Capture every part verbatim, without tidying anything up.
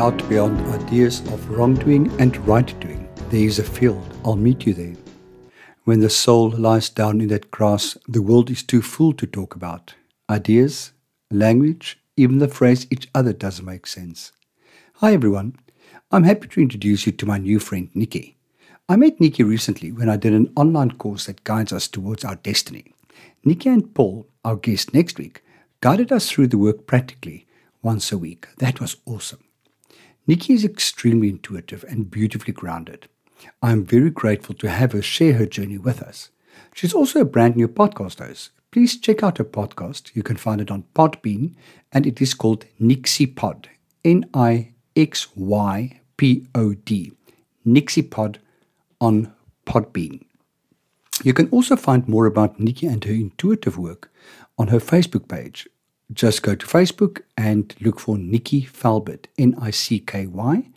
out beyond ideas of wrongdoing and right-doing. There is a field. I'll meet you there. When the soul lies down in that grass, the world is too full to talk about. Ideas, language, even the phrase each other doesn't make sense. Hi everyone. I'm happy to introduce you to my new friend, Nikki. I met Nikki recently when I did an online course that guides us towards our destiny. Nikki and Paul, our guest next week, guided us through the work practically once a week. That was awesome. Nikki is extremely intuitive and beautifully grounded. I am very grateful to have her share her journey with us. She's also a brand new podcast host. Please check out her podcast. You can find it on Podbean, and it is called Nixy Pod, N I X Y P O D, Nixy Pod on Podbean. You can also find more about Nikki and her intuitive work on her Facebook page. Just go to Facebook and look for Nikki Felbert, N I C K Y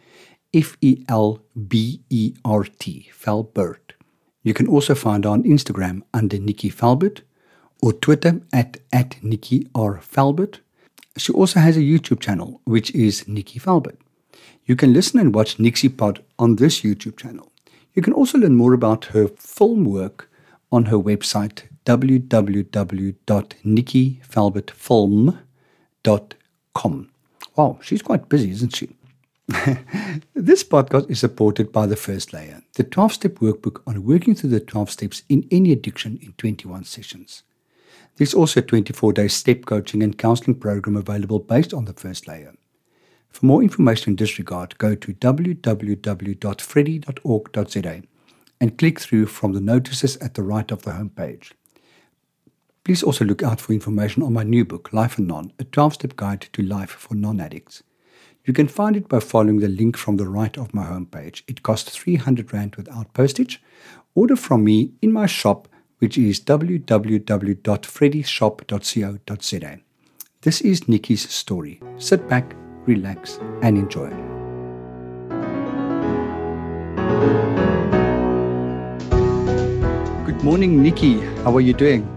F E L B E R T, Felbert. You can also find her on Instagram under Nikki Felbert or Twitter at, at Nikki R. Felbert. She also has a YouTube channel, which is Nikki Felbert. You can listen and watch Nixy Pod on this YouTube channel. You can also learn more about her film work on her website, w w w dot nikki felbert film dot com. Wow, she's quite busy, isn't she? This podcast is supported by the first layer, the twelve-step workbook on working through the twelve steps in any addiction in twenty-one sessions. There's also a twenty-four day step coaching and counseling program available based on the first layer. For more information in this regard, go to w w w dot freddy dot org dot z a and click through from the notices at the right of the homepage. Please also look out for information on my new book, Life and Non, a twelve-step guide to life for non-addicts. You can find it by following the link from the right of my homepage. It costs three hundred rand without postage. Order from me in my shop, which is w w w dot freddy shop dot co dot z a. This is Nikki's story. Sit back, relax and enjoy. Good morning, Nikki. How are you doing?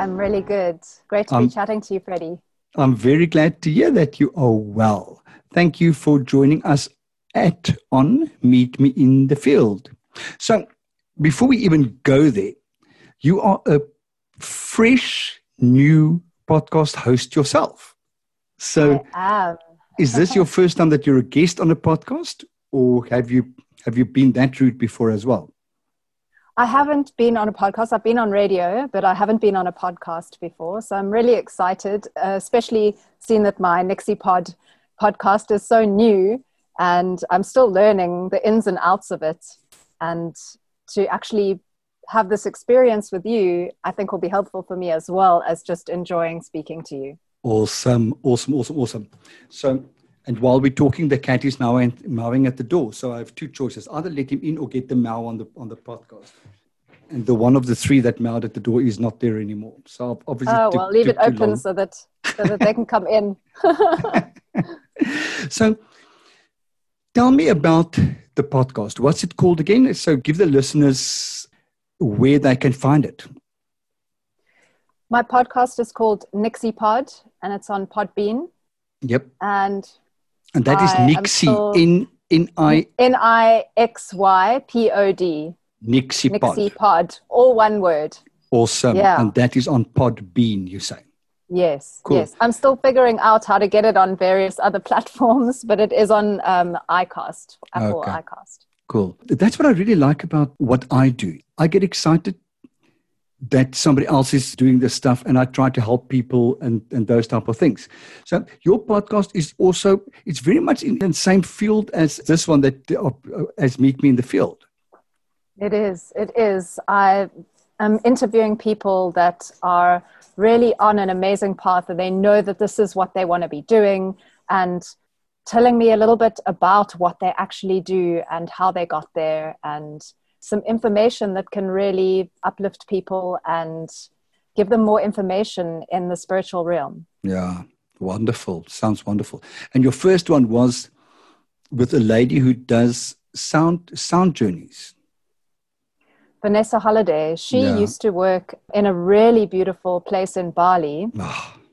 I'm really good. Great to um, be chatting to you, Freddie. I'm very glad to hear that you are well. Thank you for joining us at on Meet Me in the Field. So before we even go there, you are a fresh new podcast host yourself. So is this your first time that you're a guest on a podcast, or have you have you been that route before as well? I haven't been on a podcast. I've been on radio, but I haven't been on a podcast before. So I'm really excited, uh, especially seeing that my Nixy Pod podcast is so new and I'm still learning the ins and outs of it. And to actually have this experience with you, I think will be helpful for me as well as just enjoying speaking to you. Awesome, awesome, awesome, awesome. So, and while we're talking, the cat is now mowing at the door. So I have two choices. Either let him in or get the mow on the on the podcast. And the one of the three that mowed at the door is not there anymore. So I've obviously Oh, took, well, leave it open so that, so that they can come in. So tell me about the podcast. What's it called again? So give the listeners where they can find it. My podcast is called Nixy Pod, and it's on Podbean. Yep. And and that I is Nixy, in in I N I X Y P O D. Nixy Pod. Nixy Pod, all one word. Awesome. Yeah. And that is on Podbean, you say. Yes. Cool. Yes. I'm still figuring out how to get it on various other platforms, but it is on um, iCast, Apple okay. iCast. Cool. That's what I really like about what I do. I get excited that somebody else is doing this stuff, and I try to help people and, and those type of things. So your podcast is also, it's very much in the same field as this one that uh, as Meet Me in the Field. It is, it is. I am interviewing people that are really on an amazing path and they know that this is what they want to be doing, and telling me a little bit about what they actually do and how they got there, and some information that can really uplift people and give them more information in the spiritual realm. Yeah, wonderful. Sounds wonderful. And your first one was with a lady who does sound sound journeys. Vanessa Holiday. She yeah. used to work in a really beautiful place in Bali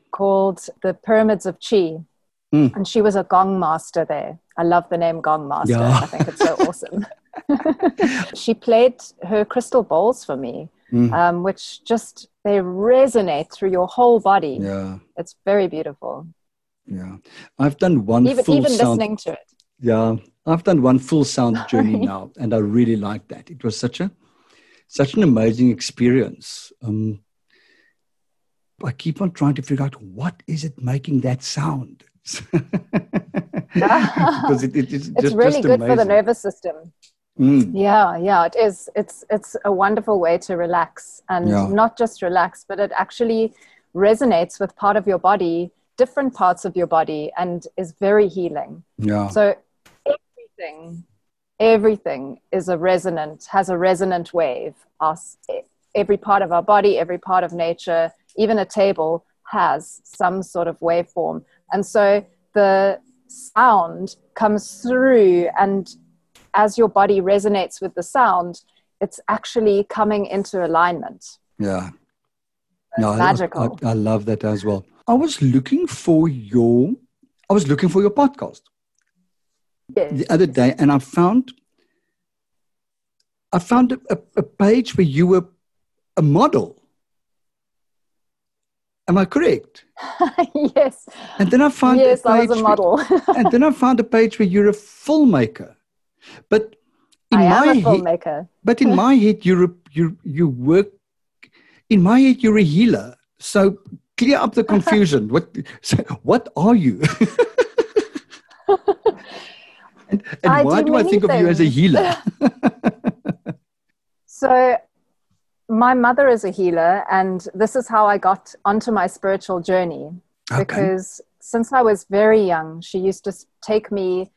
called the Pyramids of Chi. Mm. And she was a gong master there. I love the name gong master. Yeah. I think it's so awesome. She played her crystal bowls for me, mm. um, which just, they resonate through your whole body. Yeah. It's very beautiful. Yeah. I've done one even, full even sound. Even listening to it. Yeah. I've done one full sound journey now, and I really like that. It was such a, such an amazing experience. Um, I keep on trying to figure out what is it making that sound. Because it, it, it's, it's just, really just good amazing. For the nervous system. Mm. Yeah, yeah, it is. It's it's a wonderful way to relax, and yeah. not just relax, but it actually resonates with part of your body, different parts of your body, and is very healing. Yeah. So everything, everything is a resonant, has a resonant wave. Our, every part of our body, every part of nature, even a table has some sort of waveform. And so the sound comes through, and as your body resonates with the sound, it's actually coming into alignment. Yeah. No, magical. I, I, I love that as well. I was looking for your, I was looking for your podcast yes. the other day, and I found, I found a, a page where you were a model. Am I correct? Yes. And then I found yes, a page I was a model. Where, and then I found a page where you're a filmmaker, but in I my am a filmmaker. Head, but in my head, you're a, you you work. In my head, you're a healer. So clear up the confusion. What so what are you? and and why do, do I think things. Of you as a healer? So. My mother is a healer, and this is how I got onto my spiritual journey. Okay. Because since I was very young, she used to take me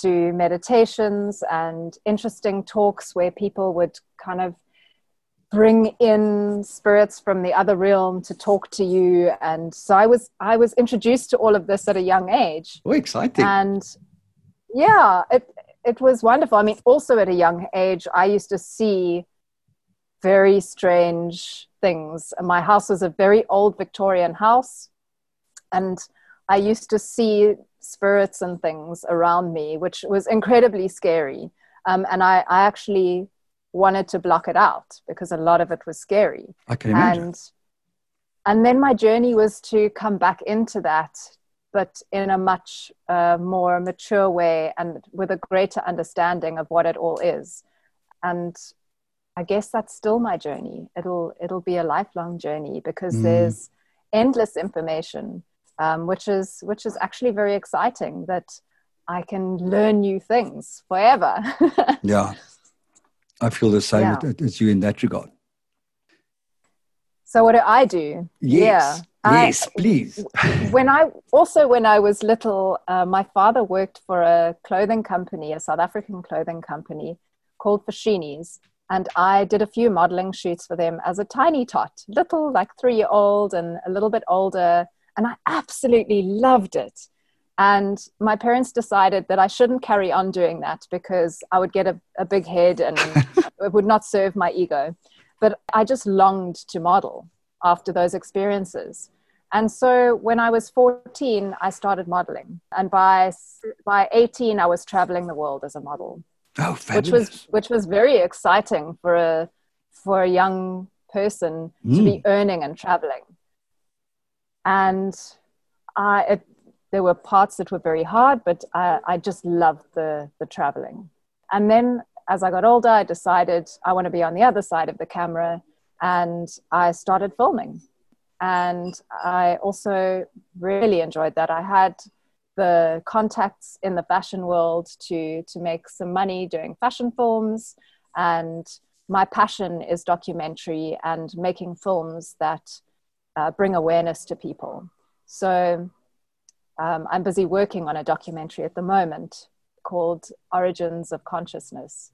to meditations and interesting talks where people would kind of bring in spirits from the other realm to talk to you. And so I was I was introduced to all of this at a young age. Oh, exciting. And yeah, it it was wonderful. I mean, also at a young age, I used to see very strange things. My house was a very old Victorian house, and I used to see spirits and things around me, which was incredibly scary. Um, and I, I actually wanted to block it out because a lot of it was scary. I can imagine. And, and then my journey was to come back into that, but in a much uh, more mature way and with a greater understanding of what it all is. And I guess that's still my journey. It'll it'll be a lifelong journey because mm. there's endless information, um, which is which is actually very exciting. That I can learn new things forever. Yeah, I feel the same yeah. as you in that regard. So what do I do? Yes, yeah. yes, I, please. when I also when I was little, uh, my father worked for a clothing company, a South African clothing company called Fashinis. And I did a few modeling shoots for them as a tiny tot, little, like three-year-old and a little bit older. And I absolutely loved it. And my parents decided that I shouldn't carry on doing that because I would get a, a big head and it would not serve my ego. But I just longed to model after those experiences. And so when I was fourteen, I started modeling. And by by eighteen, I was traveling the world as a model. Oh, which was which was very exciting for a for a young person mm. to be earning and traveling. And I it, there were parts that were very hard, but I, I just loved the the traveling. And then as I got older, I decided I want to be on the other side of the camera, and I started filming. And I also really enjoyed that. I had the contacts in the fashion world to to make some money doing fashion films, and my passion is documentary and making films that uh, bring awareness to people. So um, I'm busy working on a documentary at the moment called Origins of Consciousness.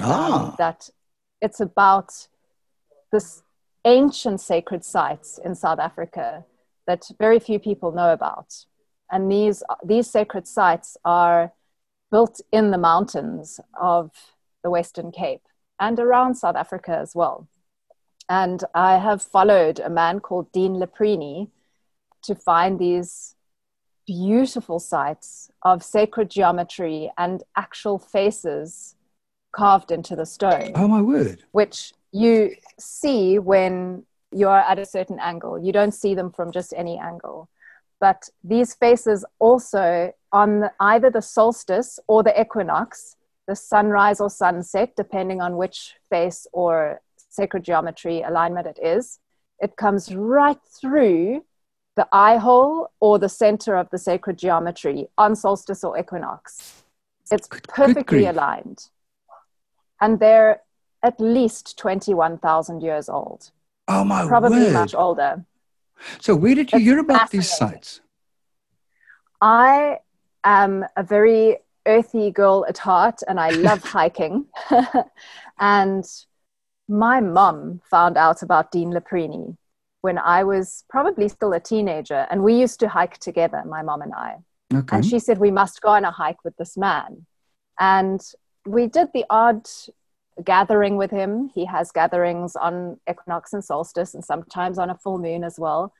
Ah. Um, that it's about this ancient sacred sites in South Africa that very few people know about. And these these sacred sites are built in the mountains of the Western Cape and around South Africa as well. And I have followed a man called Dean Leprini to find these beautiful sights of sacred geometry and actual faces carved into the stone. Oh, my word. Which you see when you are at a certain angle. You don't see them from just any angle. But these faces also on the, either the solstice or the equinox, the sunrise or sunset, depending on which face or sacred geometry alignment it is, it comes right through the eye hole or the center of the sacred geometry on solstice or equinox. It's perfectly aligned. And they're at least twenty-one thousand years old. Oh, my word. Probably much older. So where did you it's hear about these sites? I am a very earthy girl at heart, and I love hiking. And my mum found out about Dean Leprini when I was probably still a teenager. And we used to hike together, my mum and I. Okay. And she said, we must go on a hike with this man. And we did the odd gathering with him. He has gatherings on equinox and solstice and sometimes on a full moon as well.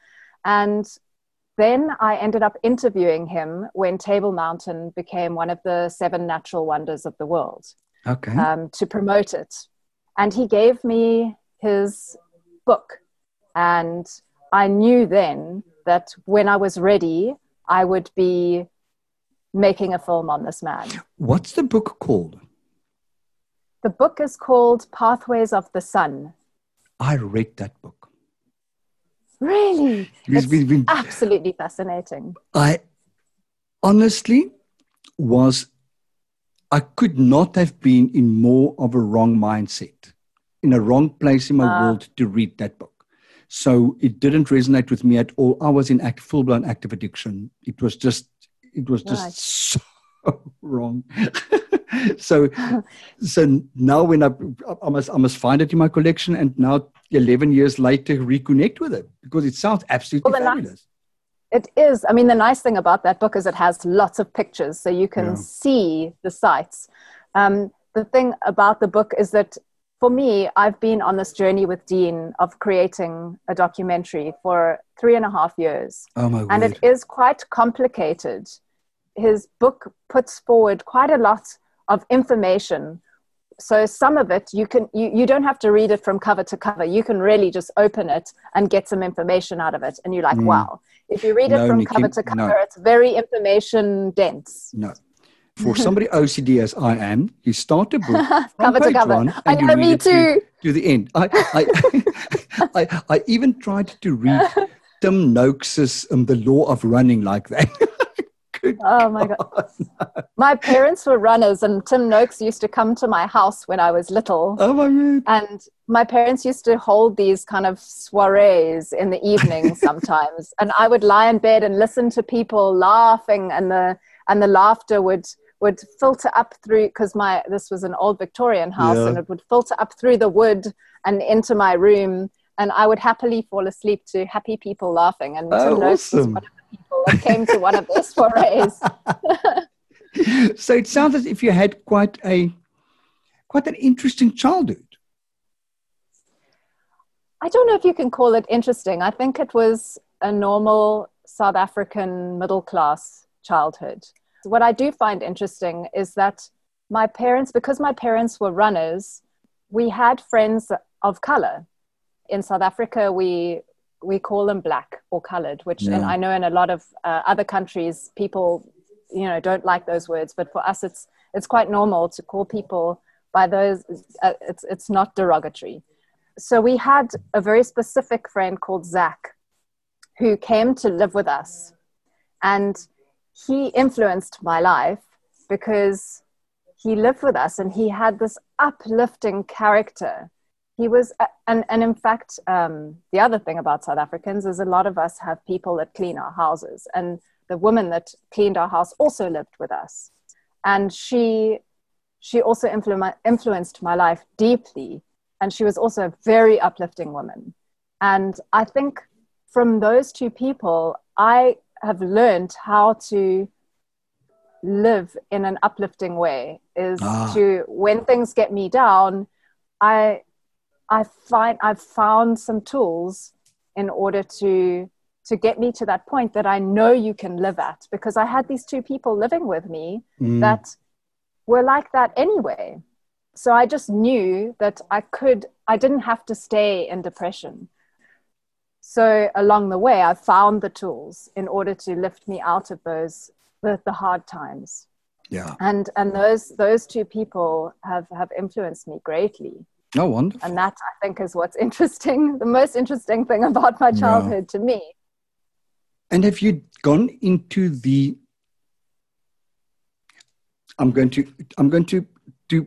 And then I ended up interviewing him when Table Mountain became one of the seven natural wonders of the world. Okay. Um, to promote it. And he gave me his book. And I knew then that when I was ready, I would be making a film on this man. What's the book called? The book is called Pathways of the Sun. I read that book. Really? It's, it's been, been, absolutely fascinating. I honestly was, I could not have been in more of a wrong mindset, in a wrong place in my uh, world to read that book. So it didn't resonate with me at all. I was in act, full-blown active addiction. It was just, it was just right. so wrong. So, so now when I, I must, I must find it in my collection, and now eleven years later reconnect with it because it sounds absolutely well, fabulous. Nice, it is. I mean, the nice thing about that book is it has lots of pictures, so you can yeah. see the sites. Um, the thing about the book is that for me, I've been on this journey with Dean of creating a documentary for three and a half years, oh my and word. It is quite complicated. His book puts forward quite a lot of information. So some of it, you can you, you don't have to read it from cover to cover. You can really just open it and get some information out of it. And you're like, mm. wow. If you read no, it from Nikki, cover to cover, no. it's very information dense. No. For somebody O C D as I am, you start a book from cover to cover. One I know, me too. To the end. I I, I I even tried to read Tim Noakes' um, The Law of Running like that. Good oh my God. God. No. My parents were runners, and Tim Noakes used to come to my house when I was little. Oh my God. And my parents used to hold these kind of soirees in the evening sometimes. And I would lie in bed and listen to people laughing, and the and the laughter would would filter up through, because my this was an old Victorian house, yeah. and it would filter up through the wood and into my room. And I would happily fall asleep to happy people laughing. And oh, Tim Noakes awesome. Was one of the people that came to one of those forays. So it sounds as if you had quite a quite an interesting childhood. I don't know if you can call it interesting. I think it was a normal South African middle class childhood. What I do find interesting is that my parents, because my parents were runners, we had friends of color. In South Africa, we we call them black or colored, which yeah. and I know in a lot of uh, other countries, people, you know, don't like those words. But for us, it's it's quite normal to call people by those. Uh, it's it's not derogatory. So we had a very specific friend called Zach, who came to live with us, and he influenced my life because he lived with us and he had this uplifting character. He was, and, and in fact, um, the other thing about South Africans is a lot of us have people that clean our houses. And the woman that cleaned our house also lived with us. And she she also influ- influenced my life deeply. And she was also a very uplifting woman. And I think from those two people, I have learned how to live in an uplifting way. Is ah. to, when things get me down, I... I find I've found some tools in order to to get me to that point that I know you can live at, because I had these two people living with me mm. that were like that anyway. So I just knew that I could, I didn't have to stay in depression. So along the way, I found the tools in order to lift me out of those, the, the hard times. Yeah. And and those those two people have, have influenced me greatly. Oh, wonderful. And that, I think, is what's interesting, the most interesting thing about my childhood yeah. to me. And have you gone into the, I'm going to, I'm going to, to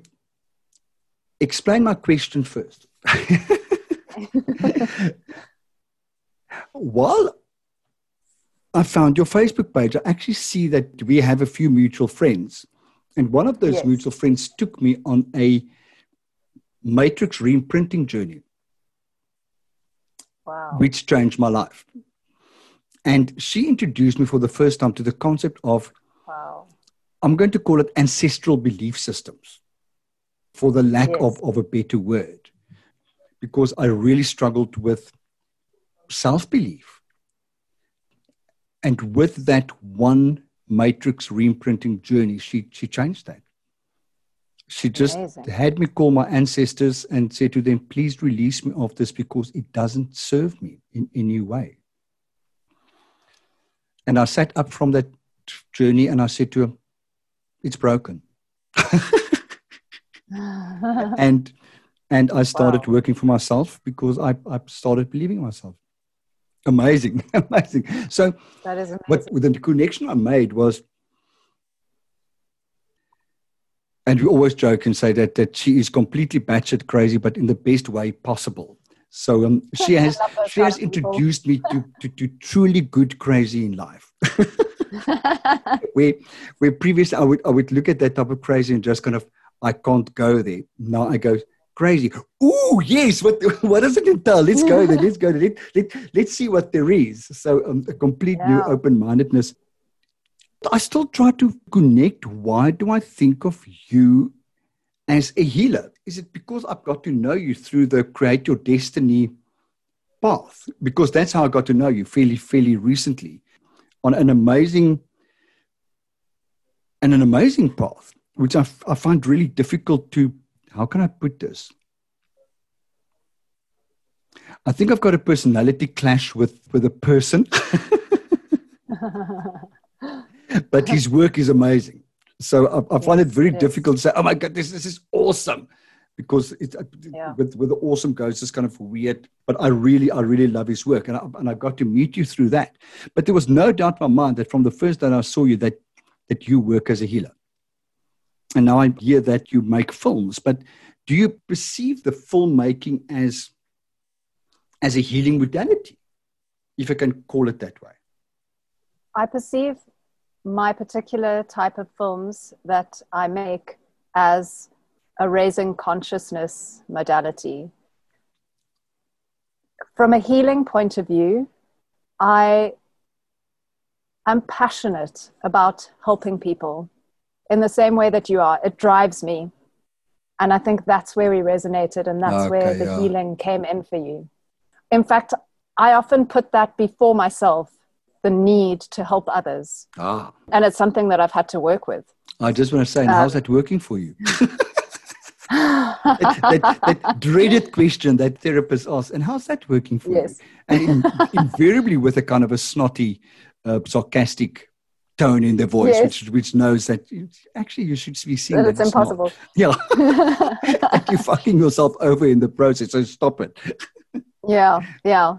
explain my question first. While I found your Facebook page, I actually see that we have a few mutual friends. And one of those yes. mutual friends took me on a matrix re-imprinting journey. Wow. Which changed my life. And she introduced me for the first time to the concept of, wow. I'm going to call it ancestral belief systems, for the lack yes. of, of a better word, because I really struggled with self-belief. And with that one matrix reimprinting journey, she she changed that. She just Amazing. Had me call my ancestors and say to them, please release me of this because it doesn't serve me in any way. And I sat up from that journey and I said to her, it's broken. and and I started wow. working for myself because I, I started believing in myself. Amazing, amazing. So that is amazing. What the connection I made was, and we always joke and say that that she is completely batshit crazy, but in the best way possible. So um, she has she has introduced me to, to, to truly good crazy in life. where where previously I would I would look at that type of crazy and just kind of, I can't go there. Now I go crazy. Ooh, yes. What what does it entail? Let's go there. Let's go there. Let, let, let's see what there is. So um, a complete yeah. new open-mindedness. I still try to connect. Why do I think of you as a healer? Is it because I've got to know you through the Create Your Destiny path? Because that's how I got to know you fairly, fairly recently on an amazing, and an amazing path, which I, I find really difficult to, how can I put this? I think I've got a personality clash with, with a person, but his work is amazing. So I, I yes, find it very it difficult to say, oh my God, this, this is awesome. Because it, yeah. with, with the awesome goes, it's kind of weird, but I really, I really love his work. And I, and I got to meet you through that. But there was no doubt in my mind that from the first day I saw you, that, that you work as a healer. And now I hear that you make films, but do you perceive the filmmaking as, as a healing modality, if I can call it that way? I perceive my particular type of films that I make as a raising consciousness modality. From a healing point of view, I am passionate about helping people. In the same way that you are, it drives me. And I think that's where we resonated, and that's okay, where the yeah. healing came in for you. In fact, I often put that before myself, the need to help others. Ah. And it's something that I've had to work with. I just want to say, and um, how's that working for you? that, that, that dreaded question that therapists ask, and how's that working for yes. you? And in, invariably with a kind of a snotty, uh, sarcastic tone in their voice, yes. which which knows that actually you should be seeing that it's impossible. Not. Yeah, like you're fucking yourself over in the process. So stop it. yeah, yeah.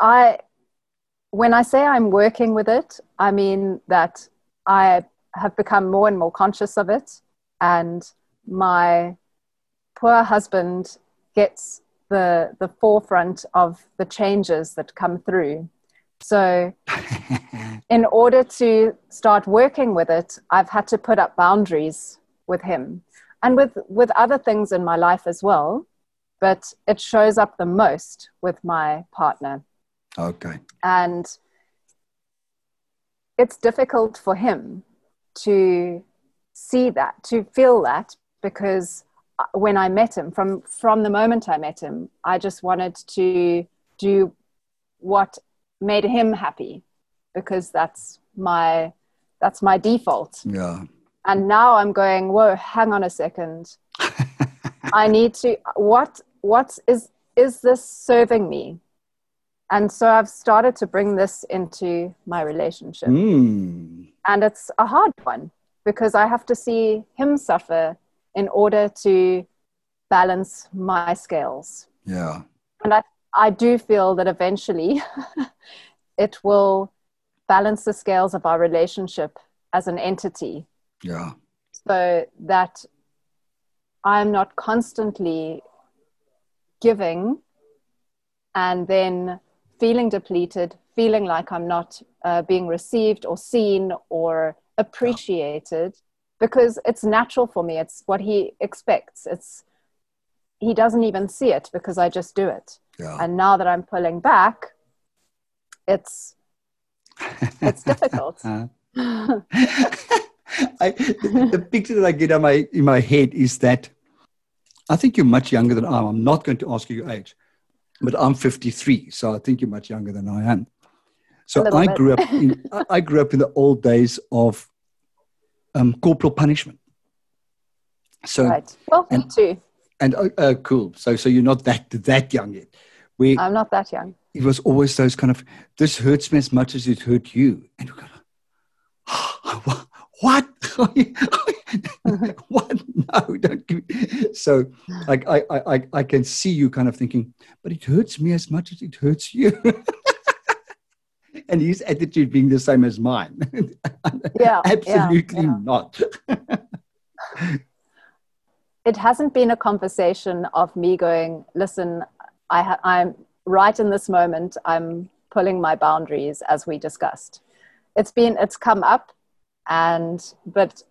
I when I say I'm working with it, I mean that I have become more and more conscious of it, and my poor husband gets the the forefront of the changes that come through. So in order to start working with it, I've had to put up boundaries with him and with, with other things in my life as well. But it shows up the most with my partner. Okay. And it's difficult for him to see that, to feel that, because when I met him, from, from the moment I met him, I just wanted to do what made him happy, because that's my that's my default. Yeah. And now I'm going, whoa, hang on a second. I need to, what what is is this serving me? And so I've started to bring this into my relationship. Mm. And it's a hard one, because I have to see him suffer in order to balance my scales. Yeah. And I, I do feel that eventually it will balance the scales of our relationship as an entity. Yeah. So that I'm not constantly giving and then feeling depleted, feeling like I'm not uh, being received or seen or appreciated, because it's natural for me. It's what he expects. It's, he doesn't even see it because I just do it. Yeah. And now that I'm pulling back, it's, it's difficult. I, the, the picture that I get in my, in my head is that I think you're much younger than I am. I'm not going to ask you your age, but I'm fifty-three. So I think you're much younger than I am. So I bit. grew up in, I grew up in the old days of um, corporal punishment. So, right. Well, and, me too. And uh, uh, cool. So, so you're not that, that young yet. We, I'm not that young. It was always those kind of, this hurts me as much as it hurt you. And we're going, oh, what? What? No, don't give me. So like, I, I, I can see you kind of thinking, but it hurts me as much as it hurts you. And his attitude being the same as mine. Yeah, absolutely yeah, yeah. not. It hasn't been a conversation of me going, listen, I ha- I'm right in this moment. I'm pulling my boundaries, as we discussed. It's been, it's come up. And, but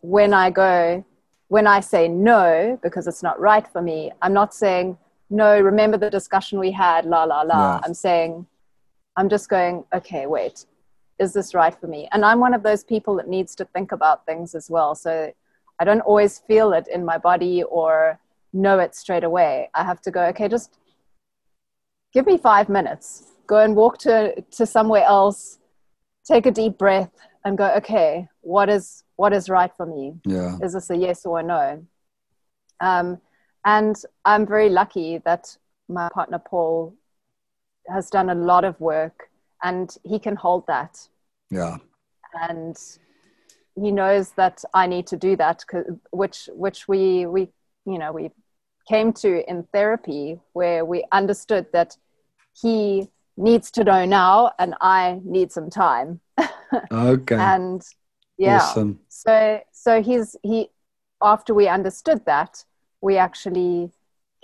when I go, when I say no, because it's not right for me, I'm not saying, no, remember the discussion we had, la, la, la. Yes. I'm saying, I'm just going, okay, wait, is this right for me? And I'm one of those people that needs to think about things as well. So I don't always feel it in my body or know it straight away. I have to go, okay, just give me five minutes, go and walk to, to somewhere else, take a deep breath and go, okay, what is, what is right for me? Yeah. Is this a yes or a no? Um, and I'm very lucky that my partner, Paul, has done a lot of work and he can hold that. Yeah. And he knows that I need to do that, which, which we, we, you know, we came to in therapy, where we understood that he needs to know now and I need some time. Okay. And yeah. Awesome. So, so he's, he, after we understood that, we actually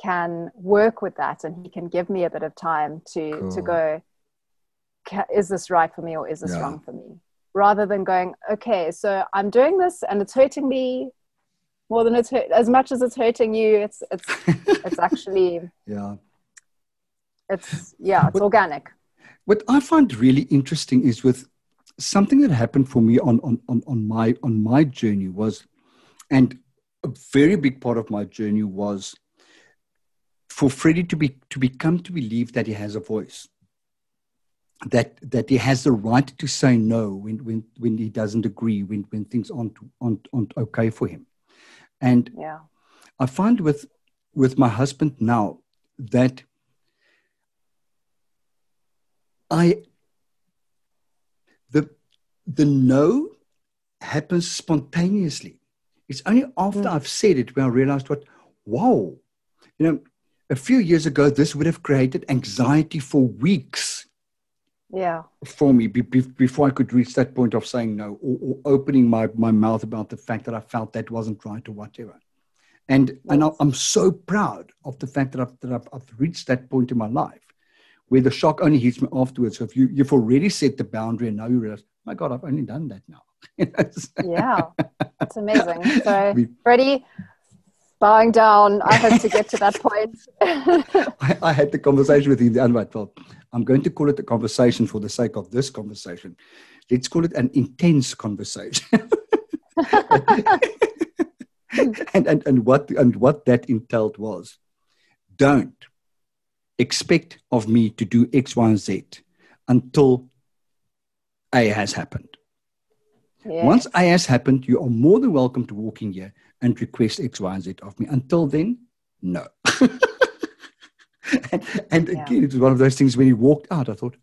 can work with that, and he can give me a bit of time to, cool. to go, is this right for me or is this yeah. wrong for me? Rather than going, okay, so I'm doing this and it's hurting me more than it's hurt, as much as it's hurting you. It's, it's, it's actually, yeah, it's, yeah, it's what, organic. What I find really interesting is with something that happened for me on, on, on, on my, on my journey was, and a very big part of my journey was, for Freddie to be to become to believe that he has a voice, that that he has the right to say no when when, when he doesn't agree, when when things aren't aren't, aren't okay for him, and yeah. I find with with my husband now that I the the no happens spontaneously. It's only after mm. I've said it when I realized what wow, you know. A few years ago, this would have created anxiety for weeks yeah. for me be, be, before I could reach that point of saying no, or, or opening my, my mouth about the fact that I felt that wasn't right or whatever. And, yes. and I, I'm so proud of the fact that, I've, that I've, I've reached that point in my life where the shock only hits me afterwards. So if you, you've already set the boundary and now you realize, my God, I've only done that now. Yeah, it's amazing. So Freddie... bowing down, I hope to get to that point. I, I had the conversation with him the other night. Well, I'm going to call it a conversation for the sake of this conversation. Let's call it an intense conversation. and, and, and, what, and what that entailed was, don't expect of me to do X, Y, and Z. until A has happened. Yes. Once A has happened, you are more than welcome to walk in here and request X, Y, and Z of me. Until then, no. and and yeah. again, it was one of those things when he walked out, I thought,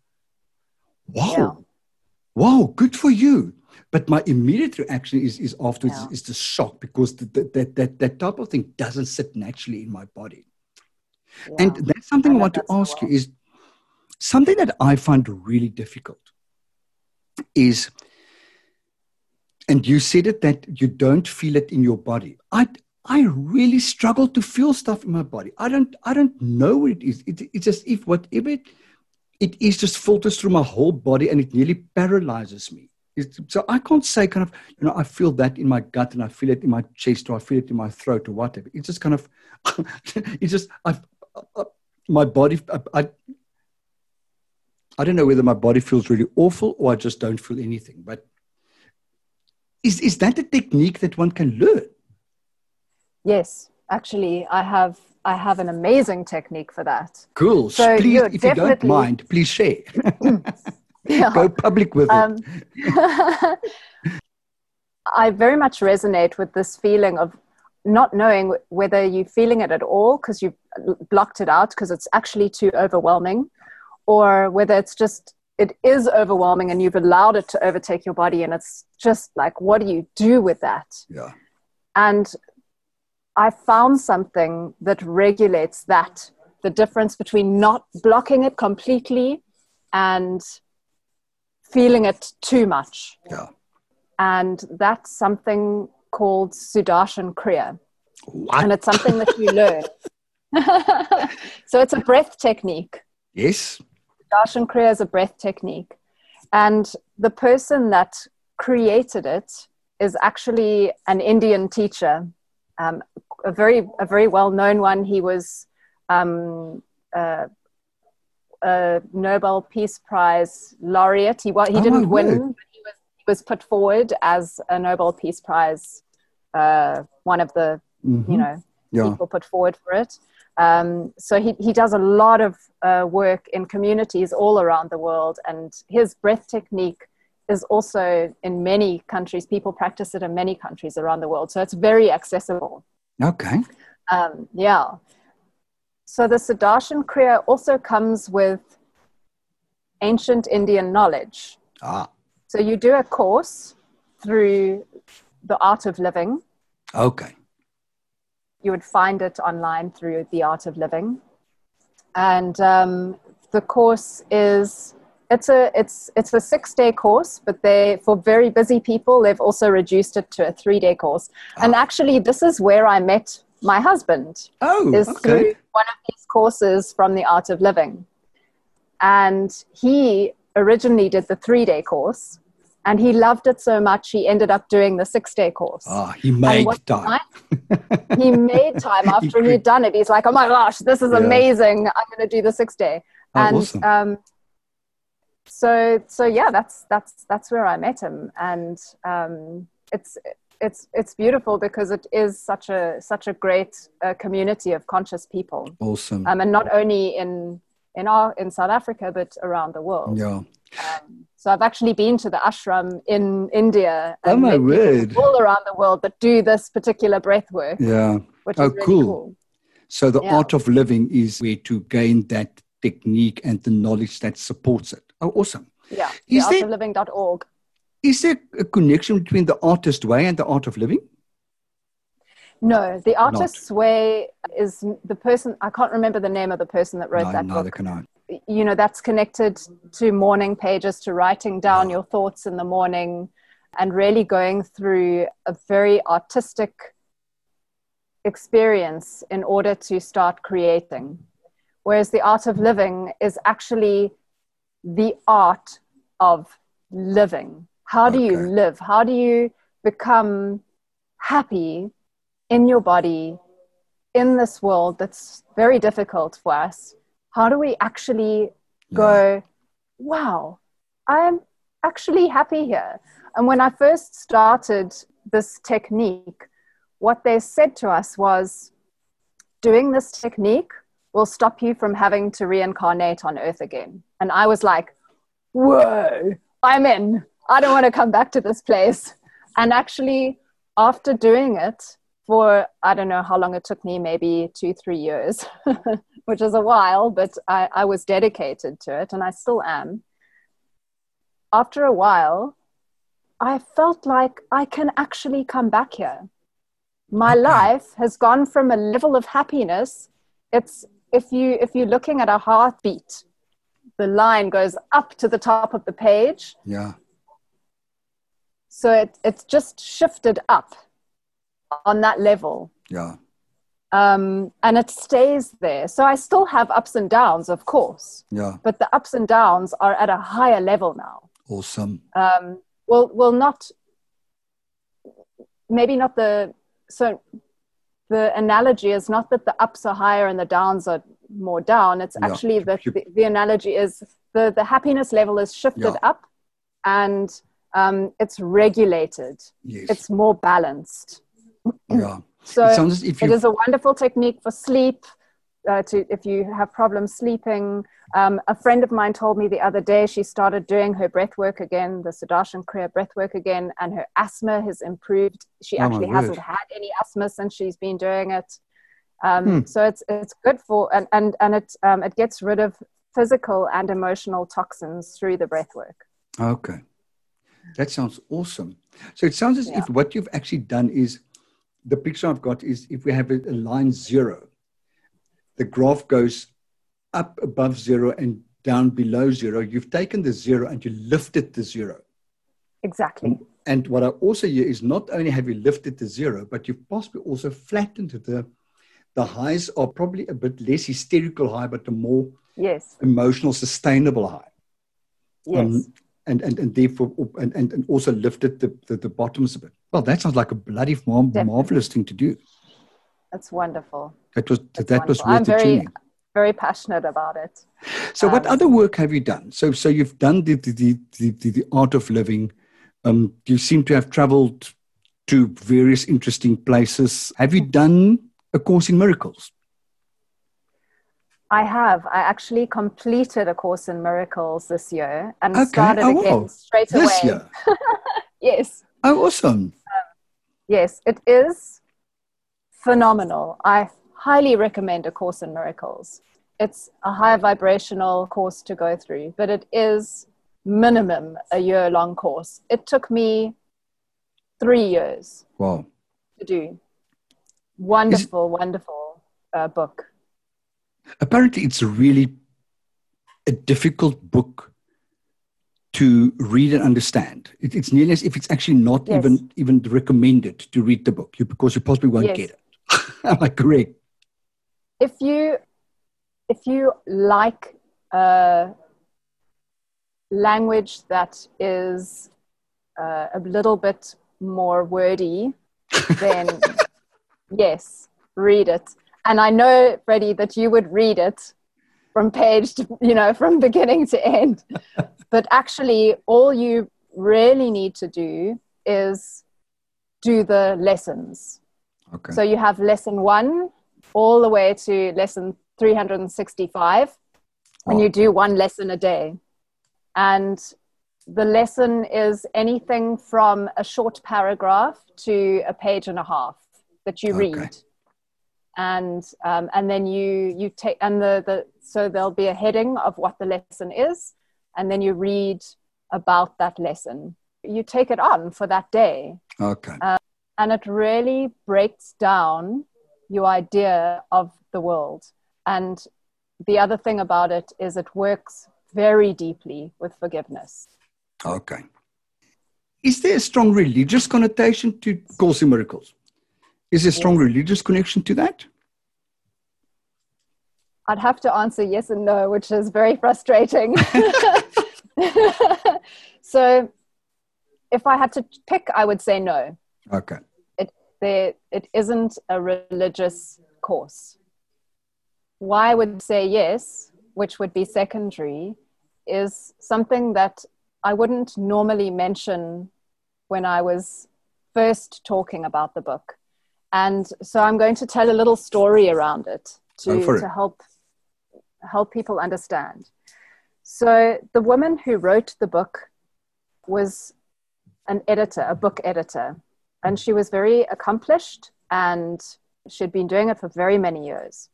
wow, yeah. wow, good for you. But my immediate reaction is, is afterwards yeah. is the shock, because the, the, that, that, that type of thing doesn't sit naturally in my body. Yeah. And that's something I, I want to ask you, is something that I find really difficult is, and you said it, that you don't feel it in your body. I, I really struggle to feel stuff in my body. I don't, I don't know what it is. It, it's as if whatever it, it is just filters through my whole body and it nearly paralyzes me. It's, so I can't say kind of, you know, I feel that in my gut and I feel it in my chest or I feel it in my throat or whatever. It's just kind of, it's just, I've, I, my body, I, I, I don't know whether my body feels really awful or I just don't feel anything. But is, is that a technique that one can learn? Yes, actually, I have I have an amazing technique for that. Cool. So please, if you don't mind, please share. yeah. Go public with um, it. I very much resonate with this feeling of not knowing whether you're feeling it at all because you've blocked it out because it's actually too overwhelming, or whether it's just it is overwhelming and you've allowed it to overtake your body, and it's just like, what do you do with that? Yeah. And I found something that regulates that, the difference between not blocking it completely and feeling it too much. Yeah. And that's something called Sudarshan Kriya. What? And it's something that you learn. So it's a breath technique. Yes. Sudarshan Kriya is a breath technique. And the person that created it is actually an Indian teacher. Um, a very, a very well-known one. He was um, uh, a Nobel Peace Prize laureate. He, he didn't oh win, word. but he was, he was put forward as a Nobel Peace Prize, uh, one of the, mm-hmm. you know, yeah. people put forward for it. Um, so he, he does a lot of uh, work in communities all around the world, and his breath technique is also in many countries. People practice it in many countries around the world. So it's very accessible. Okay. Um, yeah. So the Sudarshan Kriya also comes with ancient Indian knowledge. Ah. So you do a course through the Art of Living. Okay. You would find it online through the Art of Living. And um, the course is... It's a it's it's a six day course, but they for very busy people they've also reduced it to a three day course. Oh. And actually, this is where I met my husband. Oh, is okay. Through one of these courses from the Art of Living, and he originally did the three day course, and he loved it so much he ended up doing the six day course. Ah, oh, he made time. Night, he made time after he he'd done it. He's like, oh my gosh, this is yeah. amazing! I'm going to do the six day. Oh, and awesome. um So, so yeah, that's, that's, that's where I met him. And, um, it's, it's, it's beautiful because it is such a, such a great uh, community of conscious people. Awesome. Um, and not only in, in our, in South Africa, but around the world. Yeah. Um, so I've actually been to the ashram in India and oh my word. all around the world that do this particular breath work. Yeah. Which oh, is really cool. cool. So the yeah. Art of Living is where to gain that technique and the knowledge that supports it. Oh, awesome. Yeah, is the there, art of living dot org. Is there a connection between the artist way and the Art of Living? No, the artist's Not. way is the person, I can't remember the name of the person that wrote no, that neither book. Neither can I. You know, that's connected to morning pages, to writing down oh. your thoughts in the morning and really going through a very artistic experience in order to start creating. Whereas the Art of Living is actually the art of living. How do okay. you live? How do you become happy in your body, in this world that's very difficult for us? How do we actually yeah. go, wow, I'm actually happy here? And when I first started this technique, what they said to us was, doing this technique will stop you from having to reincarnate on earth again. And I was like, whoa, I'm in. I don't want to come back to this place. And actually, after doing it for, I don't know how long it took me, maybe two, three years, which is a while, but I, I was dedicated to it and I still am. After a while, I felt like I can actually come back here. My life has gone from a level of happiness. It's if you if you're looking at a heartbeat, the line goes up to the top of the page. Yeah. So it it's just shifted up on that level. Yeah. Um, and it stays there. So I still have ups and downs, of course. Yeah. But the ups and downs are at a higher level now. Awesome. Um, well, well, not maybe not the. So the analogy is not that the ups are higher and the downs are more down. It's yeah. actually that the, the analogy is the, the happiness level is shifted yeah. up and um, it's regulated. Yes. It's more balanced. Yeah. So it, sounds, if you... it is a wonderful technique for sleep. Uh, to, if you have problems sleeping. Um, a friend of mine told me the other day, she started doing her breath work again, the Sudarshan Kriya breath work again, and her asthma has improved. She oh actually hasn't had any asthma since she's been doing it. Um, hmm. So it's it's good for, and, and, and it, um, it gets rid of physical and emotional toxins through the breath work. Okay. That sounds awesome. So it sounds as yeah. if what you've actually done is, the picture I've got is if we have a, a line zero, the graph goes up above zero and down below zero. You've taken the zero and you lifted the zero. Exactly. And, and what I also hear is not only have you lifted the zero, but you've possibly also flattened the, the highs are probably a bit less hysterical high, but the more yes. emotional, sustainable high. Yes. Um, and, and, and therefore, and, and, and also lifted the, the, the bottoms a bit. Well, that sounds like a bloody mar- marvelous thing to do. That's wonderful. That was That's that wonderful. was worth I'm very, achieving. very passionate about it. So, um, what other work have you done? So, so you've done the the the, the, the Art of Living. Um, you seem to have travelled to various interesting places. Have you done A Course in Miracles? I have. I actually completed A Course in Miracles this year and okay. started oh, again wow. straight away. This year. Yes. Oh, awesome! Um, yes, it is. Phenomenal. I highly recommend A Course in Miracles. It's a high vibrational course to go through, but it is minimum a year long course. It took me three years wow. to do. Wonderful, it, wonderful uh, book. Apparently it's really a difficult book to read and understand. It, it's nearly as if it's actually not yes. even, even recommended to read the book because you possibly won't yes. get it. Am I correct? If you, if you like uh, language that is uh, a little bit more wordy, then yes, read it. And I know, Freddie, that you would read it from page to, you know, from beginning to end. But actually, all you really need to do is do the lessons. Okay. So you have lesson one all the way to lesson three hundred sixty-five oh. and you do one lesson a day. And the lesson is anything from a short paragraph to a page and a half that you okay. read. And um, and then you, you take, and the, the so there'll be a heading of what the lesson is and then you read about that lesson. You take it on for that day. Okay. Um, And it really breaks down your idea of the world. And the other thing about it is it works very deeply with forgiveness. Okay. Is there a strong religious connotation to Course in Miracles? Is there a strong yes. religious connection to that? I'd have to answer yes and no, which is very frustrating. So if I had to pick, I would say no. Okay. It, there, it isn't a religious course. Why I would say yes, which would be secondary, is something that I wouldn't normally mention when I was first talking about the book. And so I'm going to tell a little story around it to, to help help people understand. So the woman who wrote the book was an editor, a book editor, and she was very accomplished and she'd been doing it for very many years.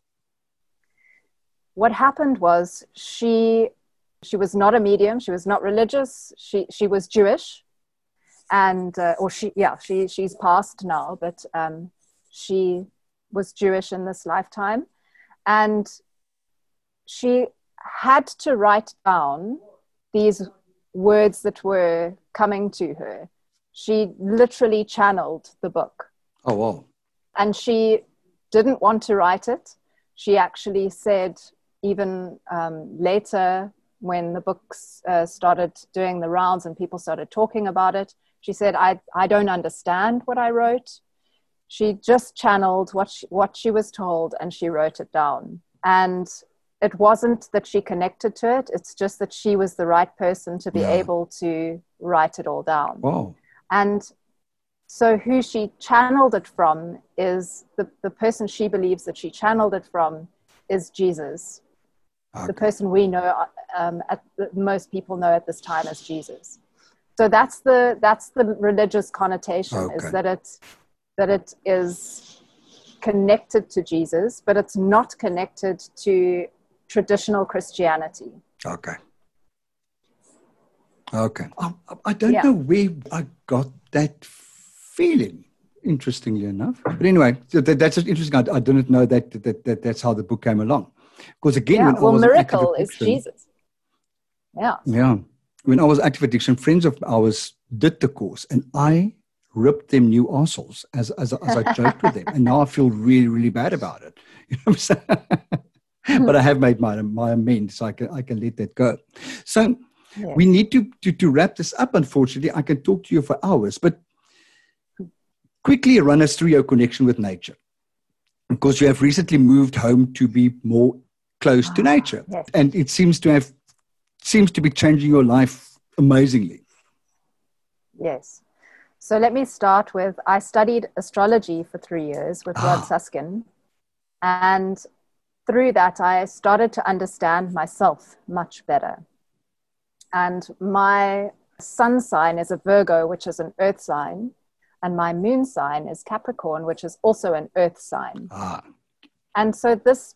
What happened was she she was not a medium, she was not religious, she she was Jewish, and uh, or she yeah she she's passed now, but um, she was Jewish in this lifetime, and she had to write down these words that were coming to her. She literally channeled the book. Oh wow! And she didn't want to write it. She actually said, even um, later when the books uh, started doing the rounds and people started talking about it, she said, I, I don't understand what I wrote. She just channeled what she, what she was told, and she wrote it down. And it wasn't that she connected to it. It's just that she was the right person to be yeah. able to write it all down. Wow. And so who she channeled it from is the, the person she believes that she channeled it from is Jesus. Okay. The person we know, um, at the, most people know at this time as Jesus. So that's the that's the religious connotation, okay. is that it, that it is connected to Jesus, but it's not connected to traditional Christianity. Okay. Okay. I, I don't yeah. know where I got that from. Feeling, interestingly enough. But anyway, that, that's interesting. I, I didn't know that, that that that's how the book came along. Because again, yeah, when well, I was miracle is Jesus. Yeah. Yeah. When I was active addiction, friends of ours did the course, and I ripped them new assholes as as, as I joked with them, and now I feel really really bad about it. You know what I'm saying? But I have made my my amends, so I can I can let that go. So yeah. we need to, to to wrap this up. Unfortunately, I can talk to you for hours, but. Quickly run us through your connection with nature. Of course, you have recently moved home to be more close ah, to nature. Yes. And it seems to have, seems to be changing your life amazingly. Yes. So let me start with, I studied astrology for three years with ah. Rob Suskin. And through that, I started to understand myself much better. And my sun sign is a Virgo, which is an earth sign. And my moon sign is Capricorn, which is also an earth sign. Ah. And so this,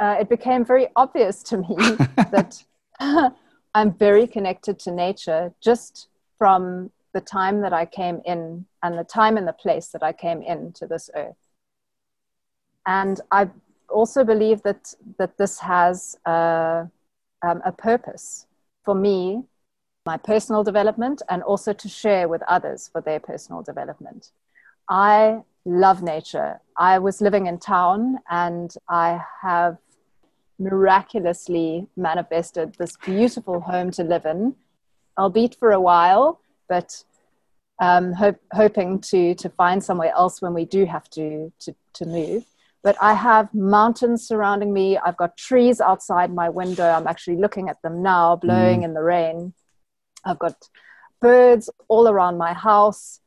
uh, it became very obvious to me that I'm very connected to nature just from the time that I came in and the time and the place that I came into this earth. And I also believe that, that this has a, um, a purpose for me, my personal development, and also to share with others for their personal development. I love nature. I was living in town and I have miraculously manifested this beautiful home to live in, albeit for a while, but um, hope, hoping to, to find somewhere else when we do have to, to, to move. But I have mountains surrounding me. I've got trees outside my window. I'm actually looking at them now, blowing mm. in the rain. I've got birds all around my house,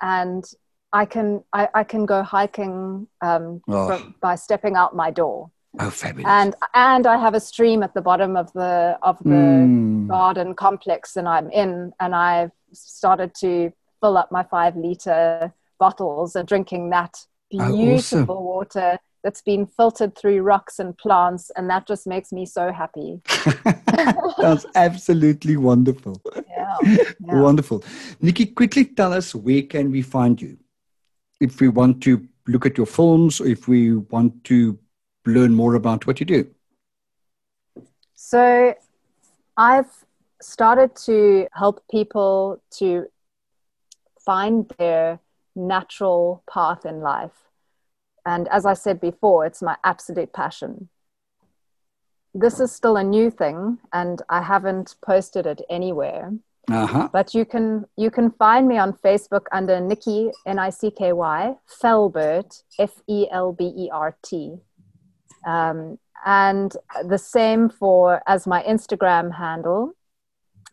and I can I, I can go hiking um, oh. from, by stepping out my door. Oh, fabulous! And and I have a stream at the bottom of the of the mm. garden complex that I'm in, and I've started to fill up my five liter bottles and drinking that beautiful oh, awesome. water that's been filtered through rocks and plants, and that just makes me so happy. That's absolutely wonderful. Yeah, yeah. Wonderful. Nikki, quickly tell us, where can we find you? If we want to look at your films, or if we want to learn more about what you do. So I've started to help people to find their natural path in life. And as I said before, it's my absolute passion. This is still a new thing, and I haven't posted it anywhere. Uh-huh. But you can you can find me on Facebook under Nikki, N I C K Y, Felbert, F E L B E R T. Um, and the same for as my Instagram handle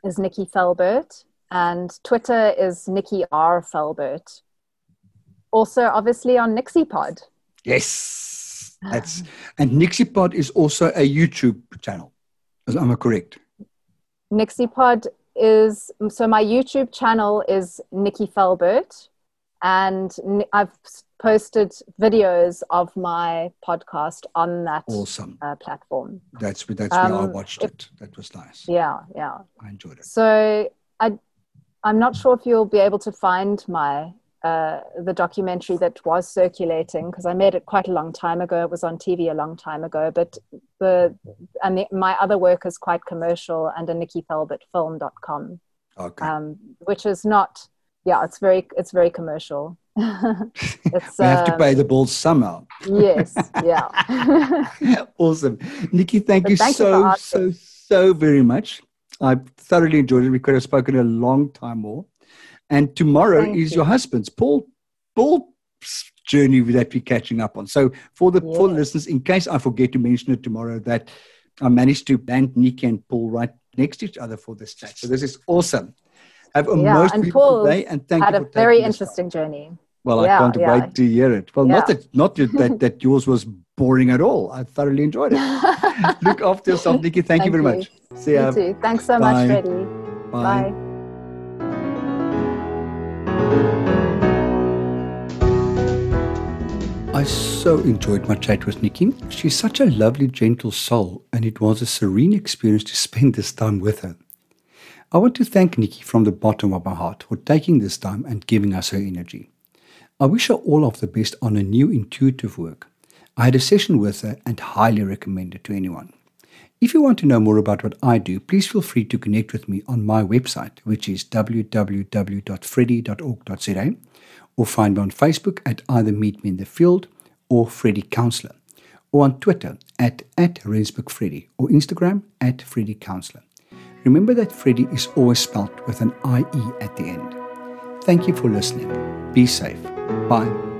is Nikki Felbert, and Twitter is Nikki R. Felbert. Also, obviously, on Nixy Pod. Yes, that's and Nixy Pod is also a YouTube channel. Am I correct? Nixy Pod is, so my YouTube channel is Nikki Felbert, and I've posted videos of my podcast on that awesome. uh, platform. That's that's um, where I watched it, it. That was nice. Yeah, yeah. I enjoyed it. So I, I'm not sure if you'll be able to find my uh, the documentary that was circulating, because I made it quite a long time ago. It was on T V a long time ago, but the and the, my other work is quite commercial under Nikki Felbert film dot com, okay. um, which is not. Yeah, it's very it's very commercial. It's, we have um, to pay the bills somehow. Yes, yeah. Awesome, Nikki. Thank but you thank so you so so very much. I thoroughly enjoyed it. We could have spoken a long time more. And tomorrow thank is you. your husband's Paul Paul's journey that we're catching up on. So for the yes. for the listeners, in case I forget to mention it tomorrow, that I managed to land Nikki and Paul right next to each other for this chat. So this is awesome. Have a yeah, most and beautiful day, and thank had you for a very interesting journey. Well, yeah, I can't yeah. wait to hear it. Well, yeah. not that not that that yours was boring at all. I thoroughly enjoyed it. Look after yourself, Nikki. Thank, thank you very you. much. See you ya. Too. Thanks so Bye. much, Freddie. Bye. Bye. I so enjoyed my chat with Nikki. She's such a lovely, gentle soul, and it was a serene experience to spend this time with her. I want to thank Nikki from the bottom of my heart for taking this time and giving us her energy. I wish her all of the best on her new intuitive work. I had a session with her and highly recommend it to anyone. If you want to know more about what I do, please feel free to connect with me on my website, which is w w w dot freddy dot org dot z a, or find me on Facebook at either Meet Me in the Field or Freddy Counselor, or on Twitter at, at Rensburg Freddy, or Instagram at Freddy Counselor. Remember that Freddy is always spelled with an I E at the end. Thank you for listening. Be safe. Bye.